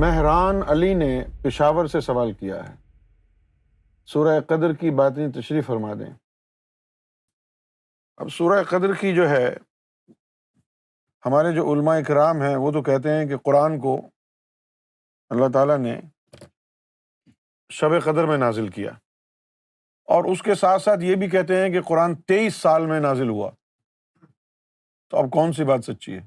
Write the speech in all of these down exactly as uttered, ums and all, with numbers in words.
مہران علی نے پشاور سے سوال کیا ہے، سورہ قدر کی باتیں تشریح فرما دیں۔ اب سورہ قدر کی جو ہے، ہمارے جو علماء اکرام ہیں وہ تو کہتے ہیں کہ قرآن کو اللہ تعالیٰ نے شب قدر میں نازل کیا، اور اس کے ساتھ ساتھ یہ بھی کہتے ہیں کہ قرآن تیئیس سال میں نازل ہوا۔ تو اب کون سی بات سچی ہے؟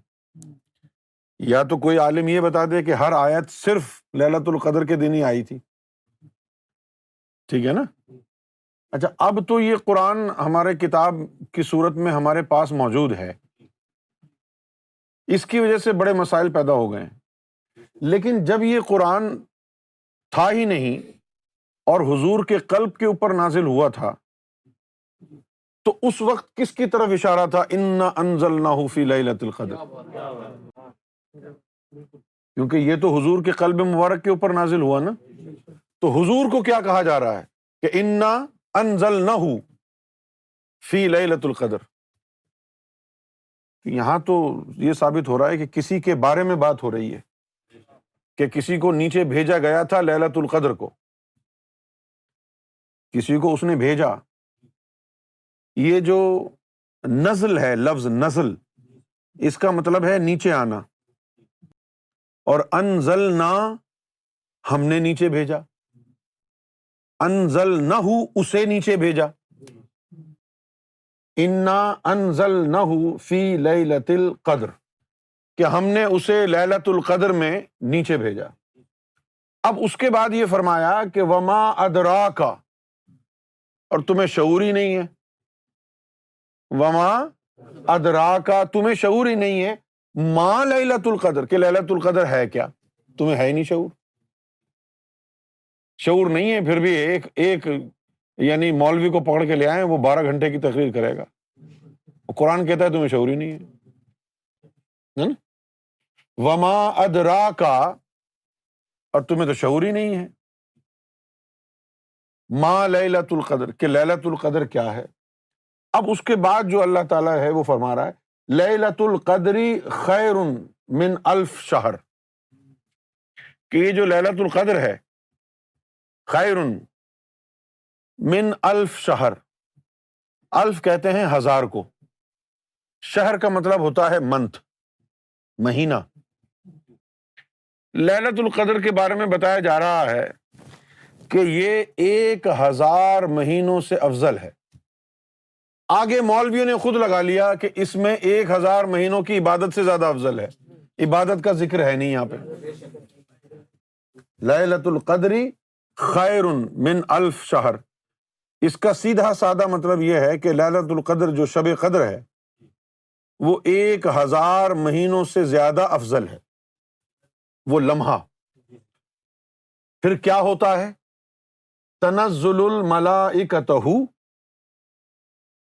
یا تو کوئی عالم یہ بتا دے کہ ہر آیت صرف لیلۃ القدر کے دن ہی آئی تھی، ٹھیک ہے نا۔ اچھا، اب تو یہ قرآن ہمارے کتاب کی صورت میں ہمارے پاس موجود ہے، اس کی وجہ سے بڑے مسائل پیدا ہو گئے ہیں۔ لیکن جب یہ قرآن تھا ہی نہیں اور حضور کے قلب کے اوپر نازل ہوا تھا، تو اس وقت کس کی طرف اشارہ تھا؟ اِنَّا أَنزَلْنَاهُ فِي لَيْلَةِ الْقَدْرِ، کیونکہ یہ تو حضور کے قلب مبارک کے اوپر نازل ہوا نا۔ تو حضور کو کیا کہا جا رہا ہے کہ انا انزلنہ فی لیلۃ القدر۔ یہاں تو یہ ثابت ہو رہا ہے کہ کسی کے بارے میں بات ہو رہی ہے کہ کسی کو نیچے بھیجا گیا تھا لیلۃ القدر کو، کسی کو اس نے بھیجا۔ یہ جو نزل ہے، لفظ نزل، اس کا مطلب ہے نیچے آنا، اور انزلنا ہم نے نیچے بھیجا، انزلنہ اسے نیچے بھیجا۔ انا انزلنہ فی لیلۃ القدر، کہ ہم نے اسے لیلۃ القدر میں نیچے بھیجا۔ اب اس کے بعد یہ فرمایا کہ وما ادراک، اور تمہیں شعور ہی نہیں ہے، وما ادراک، تمہیں شعور ہی نہیں ہے ما لیلۃ القدر، کہ لیلۃ القدر ہے کیا، تمہیں ہے نہیں شعور، شعور نہیں ہے۔ پھر بھی ایک ایک یعنی مولوی کو پکڑ کے لے آئے، وہ بارہ گھنٹے کی تقریر کرے گا، قرآن کہتا ہے تمہیں شعور ہی نہیں ہے۔ وما ادراک، اور تمہیں تو شعور ہی نہیں ہے ما لیلۃ القدر، کہ لیلۃ القدر کیا ہے۔ اب اس کے بعد جو اللہ تعالیٰ ہے وہ فرما رہا ہے لیلۃ القدر خیر من الف شہر، کہ یہ جو لیلۃ القدر ہے، خیر من الف شہر، الف کہتے ہیں ہزار کو، شہر کا مطلب ہوتا ہے منتھ، مہینہ۔ لیلۃ القدر کے بارے میں بتایا جا رہا ہے کہ یہ ایک ہزار مہینوں سے افضل ہے۔ آگے مولویوں نے خود لگا لیا کہ اس میں ایک ہزار مہینوں کی عبادت سے زیادہ افضل ہے، عبادت کا ذکر ہے نہیں یہاں پہ۔ لیلۃ القدر خیر من الف شہر، اس کا سیدھا سادہ مطلب یہ ہے کہ لیلۃ القدر جو شب قدر ہے وہ ایک ہزار مہینوں سے زیادہ افضل ہے، وہ لمحہ۔ پھر کیا ہوتا ہے؟ تنزل الملائکۃ،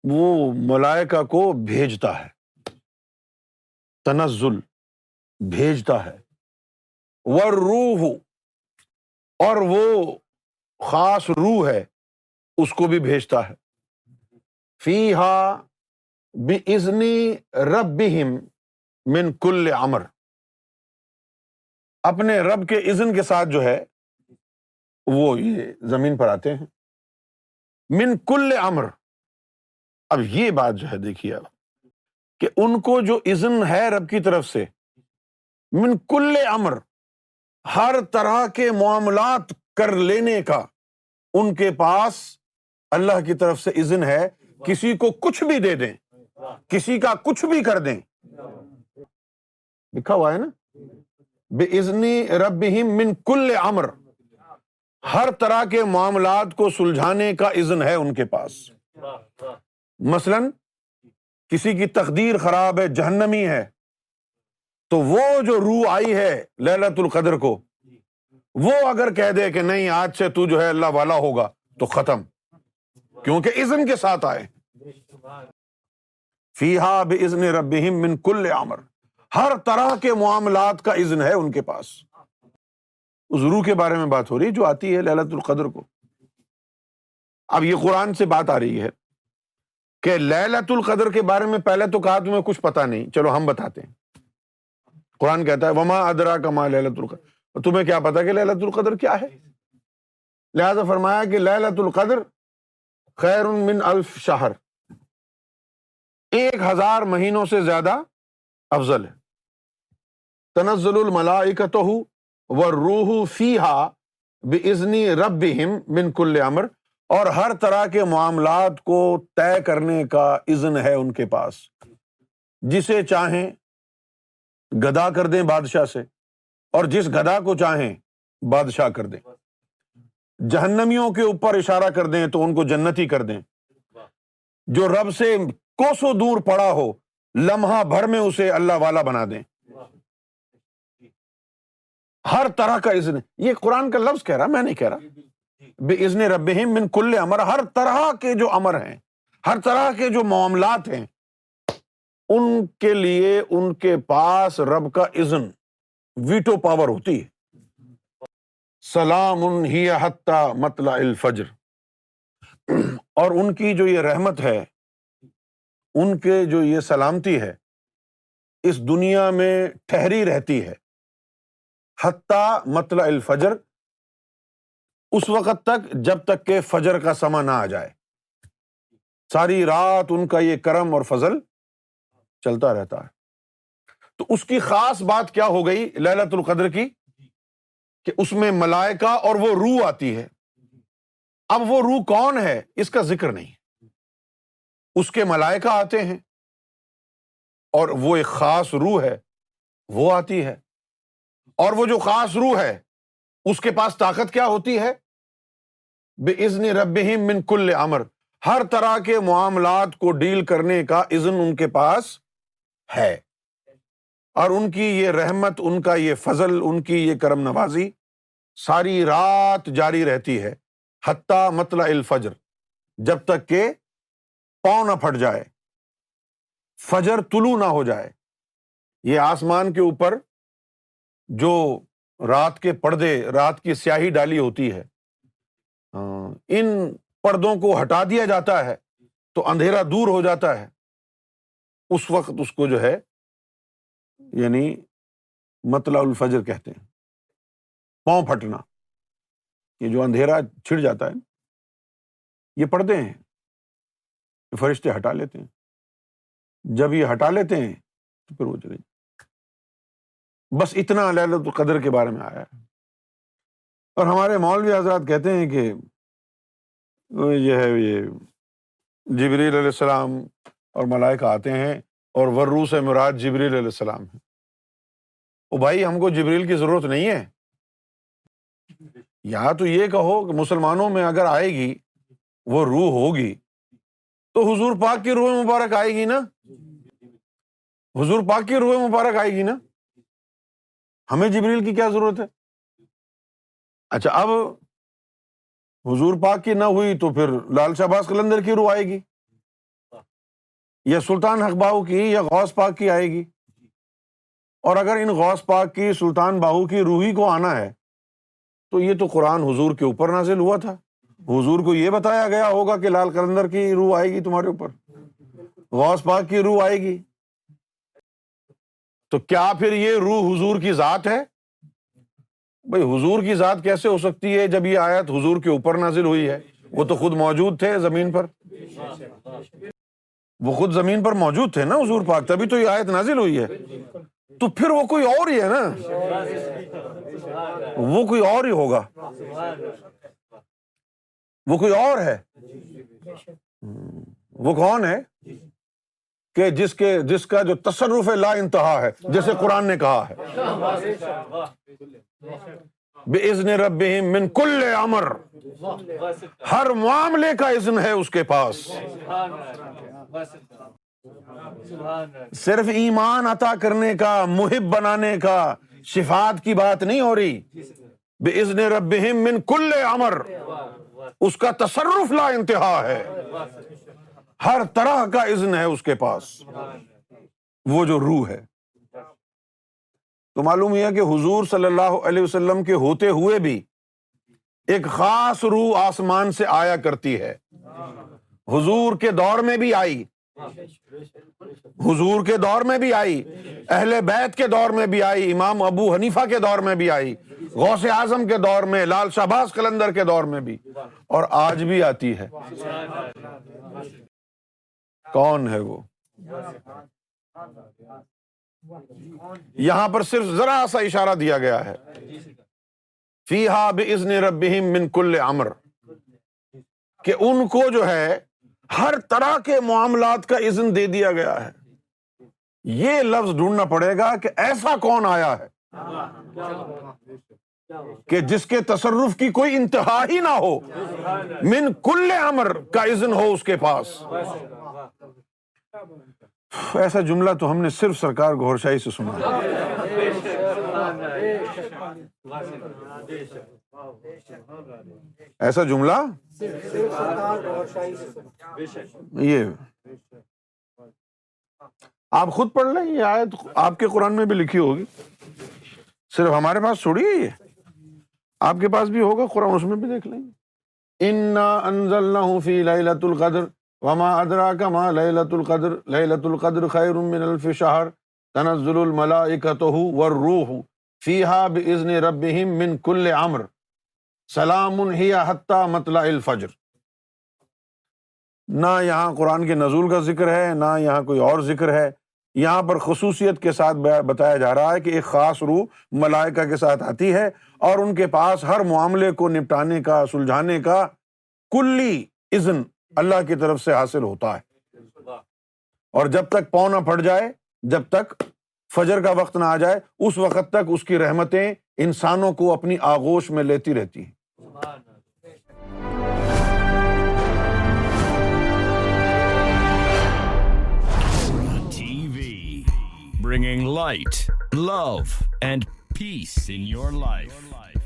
وہ ملائکہ کو بھیجتا ہے، تنزل بھیجتا ہے، والروح، اور وہ خاص روح ہے اس کو بھی بھیجتا ہے، فیہا باذن ربہم من کل امر، اپنے رب کے اذن کے ساتھ جو ہے وہ یہ زمین پر آتے ہیں، من کل امر۔ اب یہ بات جو ہے دیکھیے آپ، کہ ان کو جو اذن ہے رب کی طرف سے، من کل امر، ہر طرح کے معاملات کر لینے کا ان کے پاس اللہ کی طرف سے اذن ہے، کسی کو کچھ بھی دے دیں، کسی کا کچھ بھی کر دیں، لکھا ہوا ہے نا، باذن ربہم من کل امر، ہر طرح کے معاملات کو سلجھانے کا اذن ہے ان کے پاس۔ مثلاً کسی کی تقدیر خراب ہے، جہنمی ہے، تو وہ جو روح آئی ہے لیلۃ القدر کو، وہ اگر کہہ دے کہ نہیں آج سے تو جو ہے اللہ والا ہوگا، تو ختم، کیونکہ اذن کے ساتھ آئے، فیہا باذن ربہم من کل امر، ہر طرح کے معاملات کا اذن ہے ان کے پاس۔ اس روح کے بارے میں بات ہو رہی ہے جو آتی ہے لیلۃ القدر کو۔ اب یہ قرآن سے بات آ رہی ہے کہ لیلۃ القدر کے بارے میں پہلے تو کہا تمہیں کچھ پتہ نہیں، چلو ہم بتاتے ہیں۔ قرآن کہتا ہے وما ادراک ما لیلۃ القدر، اور تمہیں کیا پتا کہ لیلۃ القدر کیا ہے؟ لہذا فرمایا کہ لیلۃ القدر خیر من الف شہر، ایک ہزار مہینوں سے زیادہ افضل ہے. تنزل الملائکۃ والروح فیہا باذن ربہم من کل امر، اور ہر طرح کے معاملات کو طے کرنے کا اذن ہے ان کے پاس. جسے چاہیں گدا کر دیں بادشاہ سے، اور جس گدا کو چاہیں بادشاہ کر دیں. جہنمیوں کے اوپر اشارہ کر دیں تو ان کو جنتی کر دیں. جو رب سے کوسوں دور پڑا ہو لمحہ بھر میں اسے اللہ والا بنا دیں. ہر طرح کا اذن، یہ قرآن کا لفظ کہہ رہا، میں نہیں کہہ رہا. بِاذنِ رَبِّهِم مِّن کُلِّ امر، ہر طرح کے جو امر ہیں، ہر طرح کے جو معاملات ہیں، ان کے لیے ان کے پاس رب کا اذن، ویٹو پاور ہوتی ہے. سلام ہی حتی مطلع الفجر، اور ان کی جو یہ رحمت ہے، ان کے جو یہ سلامتی ہے، اس دنیا میں ٹھہری رہتی ہے حتی مطلع الفجر، اس وقت تک جب تک کہ فجر کا سما نہ آ جائے. ساری رات ان کا یہ کرم اور فضل چلتا رہتا ہے. تو اس کی خاص بات کیا ہو گئی لیلۃ القدر کی، کہ اس میں ملائکہ اور وہ روح آتی ہے. اب وہ روح کون ہے اس کا ذکر نہیں ہے. اس کے ملائکہ آتے ہیں اور وہ ایک خاص روح ہے، وہ آتی ہے. اور وہ جو خاص روح ہے اس کے پاس طاقت کیا ہوتی ہے؟ بِاذن ربہم من کل امر، ہر طرح کے معاملات کو ڈیل کرنے کا اذن ان کے پاس ہے. اور ان کی یہ رحمت، ان کا یہ فضل، ان کی یہ کرم نوازی ساری رات جاری رہتی ہے حتی مطلع الفجر، جب تک کہ پاؤں نہ پھٹ جائے، فجر طلوع نہ ہو جائے. یہ آسمان کے اوپر جو رات کے پردے، رات کی سیاہی ڈالی ہوتی ہے، ان پردوں کو ہٹا دیا جاتا ہے تو اندھیرا دور ہو جاتا ہے. اس وقت اس کو جو ہے یعنی مطلع الفجر کہتے ہیں. پاؤں پھٹنا، یہ جو اندھیرا چھڑ جاتا ہے، یہ پردے ہیں، یہ فرشتے ہٹا لیتے ہیں. جب یہ ہٹا لیتے ہیں تو پھر وہ چلے. بس اتنا لیلۃ القدر کے بارے میں آیا ہے. اور ہمارے مولوی حضرات کہتے ہیں کہ یہ ہے، یہ جبریل علیہ السلام اور ملائکہ آتے ہیں، اور ورّو سے مراد جبریل علیہ السلام ہے. او بھائی، ہم کو جبریل کی ضرورت نہیں ہے. یا تو یہ کہو کہ مسلمانوں میں اگر آئے گی وہ روح ہوگی تو حضور پاک کی روح مبارک آئے گی نا، حضور پاک کی روح مبارک آئے گی نا، ہمیں جبریل کی کیا ضرورت ہے؟ اچھا، اب حضور پاک کی نہ ہوئی تو پھر لال شہباز قلندر کی روح آئے گی، یا سلطان حق باہو کی، یا غوث پاک کی آئے گی. اور اگر ان غوث پاک کی، سلطان باہو کی روحی کو آنا ہے تو یہ تو قرآن حضور کے اوپر نازل ہوا تھا. حضور کو یہ بتایا گیا ہوگا کہ لال قلندر کی روح آئے گی تمہارے اوپر، غوث پاک کی روح آئے گی. تو کیا پھر یہ روح حضور کی ذات ہے؟ بھائی، حضور کی ذات کیسے ہو سکتی ہے جب یہ آیت حضور کے اوپر نازل ہوئی ہے؟ وہ تو خود موجود تھے زمین پر، وہ خود زمین پر موجود تھے نا حضور پاک، تبھی تو یہ آیت نازل ہوئی ہے. تو پھر وہ کوئی اور ہی ہے نا، وہ کوئی اور ہی ہوگا، وہ کوئی اور ہے. وہ کون ہے کہ جس کے جس کا جو تصرف لا انتہا ہے، جیسے قرآن نے کہا ہے بِاذنِ رَبِّهِم مِّن كُلِّ امر، ہر معاملے کا اذن ہے اس کے پاس. صرف ایمان عطا کرنے کا، محب بنانے کا، شفاعت کی بات نہیں ہو رہی. بِاذنِ رَبِّهِم مِّن كُلِّ امر، اس کا تصرف لا انتہا ہے، ہر طرح کا اذن ہے اس کے پاس، وہ جو روح ہے. تو معلوم یہ کہ حضور صلی اللہ علیہ وسلم کے ہوتے ہوئے بھی ایک خاص روح آسمان سے آیا کرتی ہے. حضور کے دور میں بھی آئی، حضور کے دور میں بھی آئی، اہل بیت کے دور میں بھی آئی، امام ابو حنیفہ کے دور میں بھی آئی، غوث اعظم کے دور میں، لال شہباز قلندر کے دور میں بھی، اور آج بھی آتی ہے۔ کون ہے وہ؟ یہاں پر صرف ذرا سا اشارہ دیا گیا ہے، فیہا باذن ربہم من کل امر، کہ ان کو جو ہے ہر طرح کے معاملات کا اذن دے دیا گیا ہے۔ یہ لفظ ڈھونڈنا پڑے گا کہ ایسا کون آیا ہے کہ جس کے تصرف کی کوئی انتہا ہی نہ ہو، من کل امر کا اذن ہو اس کے پاس۔ ایسا جملہ تو ہم نے صرف سرکار گوہر شاہی سے سنا ہے، ایسا جملہ یہ آپ خود پڑھ لیں، یہ آیت آپ کے قرآن میں بھی لکھی ہوگی، صرف ہمارے پاس چھوڑی ہے، یہ آپ کے پاس بھی ہوگا قرآن، اس میں بھی دیکھ لیں گے۔ انا انزلناه فی لیلۃ القدر وما ادراک ما لیلۃ القدر لیلۃ القدر خیر من الف شہر تنزل الملائکۃ والروح فیہا باذن ربہم من کل امر سلام ہی حتی مطلع الفجر۔ نہ یہاں قرآن کے نزول کا ذکر ہے، نہ یہاں کوئی اور ذکر ہے، یہاں پر خصوصیت کے ساتھ بتایا جا رہا ہے کہ ایک خاص روح ملائکہ کے ساتھ آتی ہے اور ان کے پاس ہر معاملے کو نپٹانے کا، سلجھانے کا کلی اذن اللہ کی طرف سے حاصل ہوتا ہے، اور جب تک پاؤں نہ پھٹ جائے، جب تک فجر کا وقت نہ آ جائے، اس وقت تک اس کی رحمتیں انسانوں کو اپنی آغوش میں لیتی رہتی ہیں۔ Bringing light, love, and peace in your life.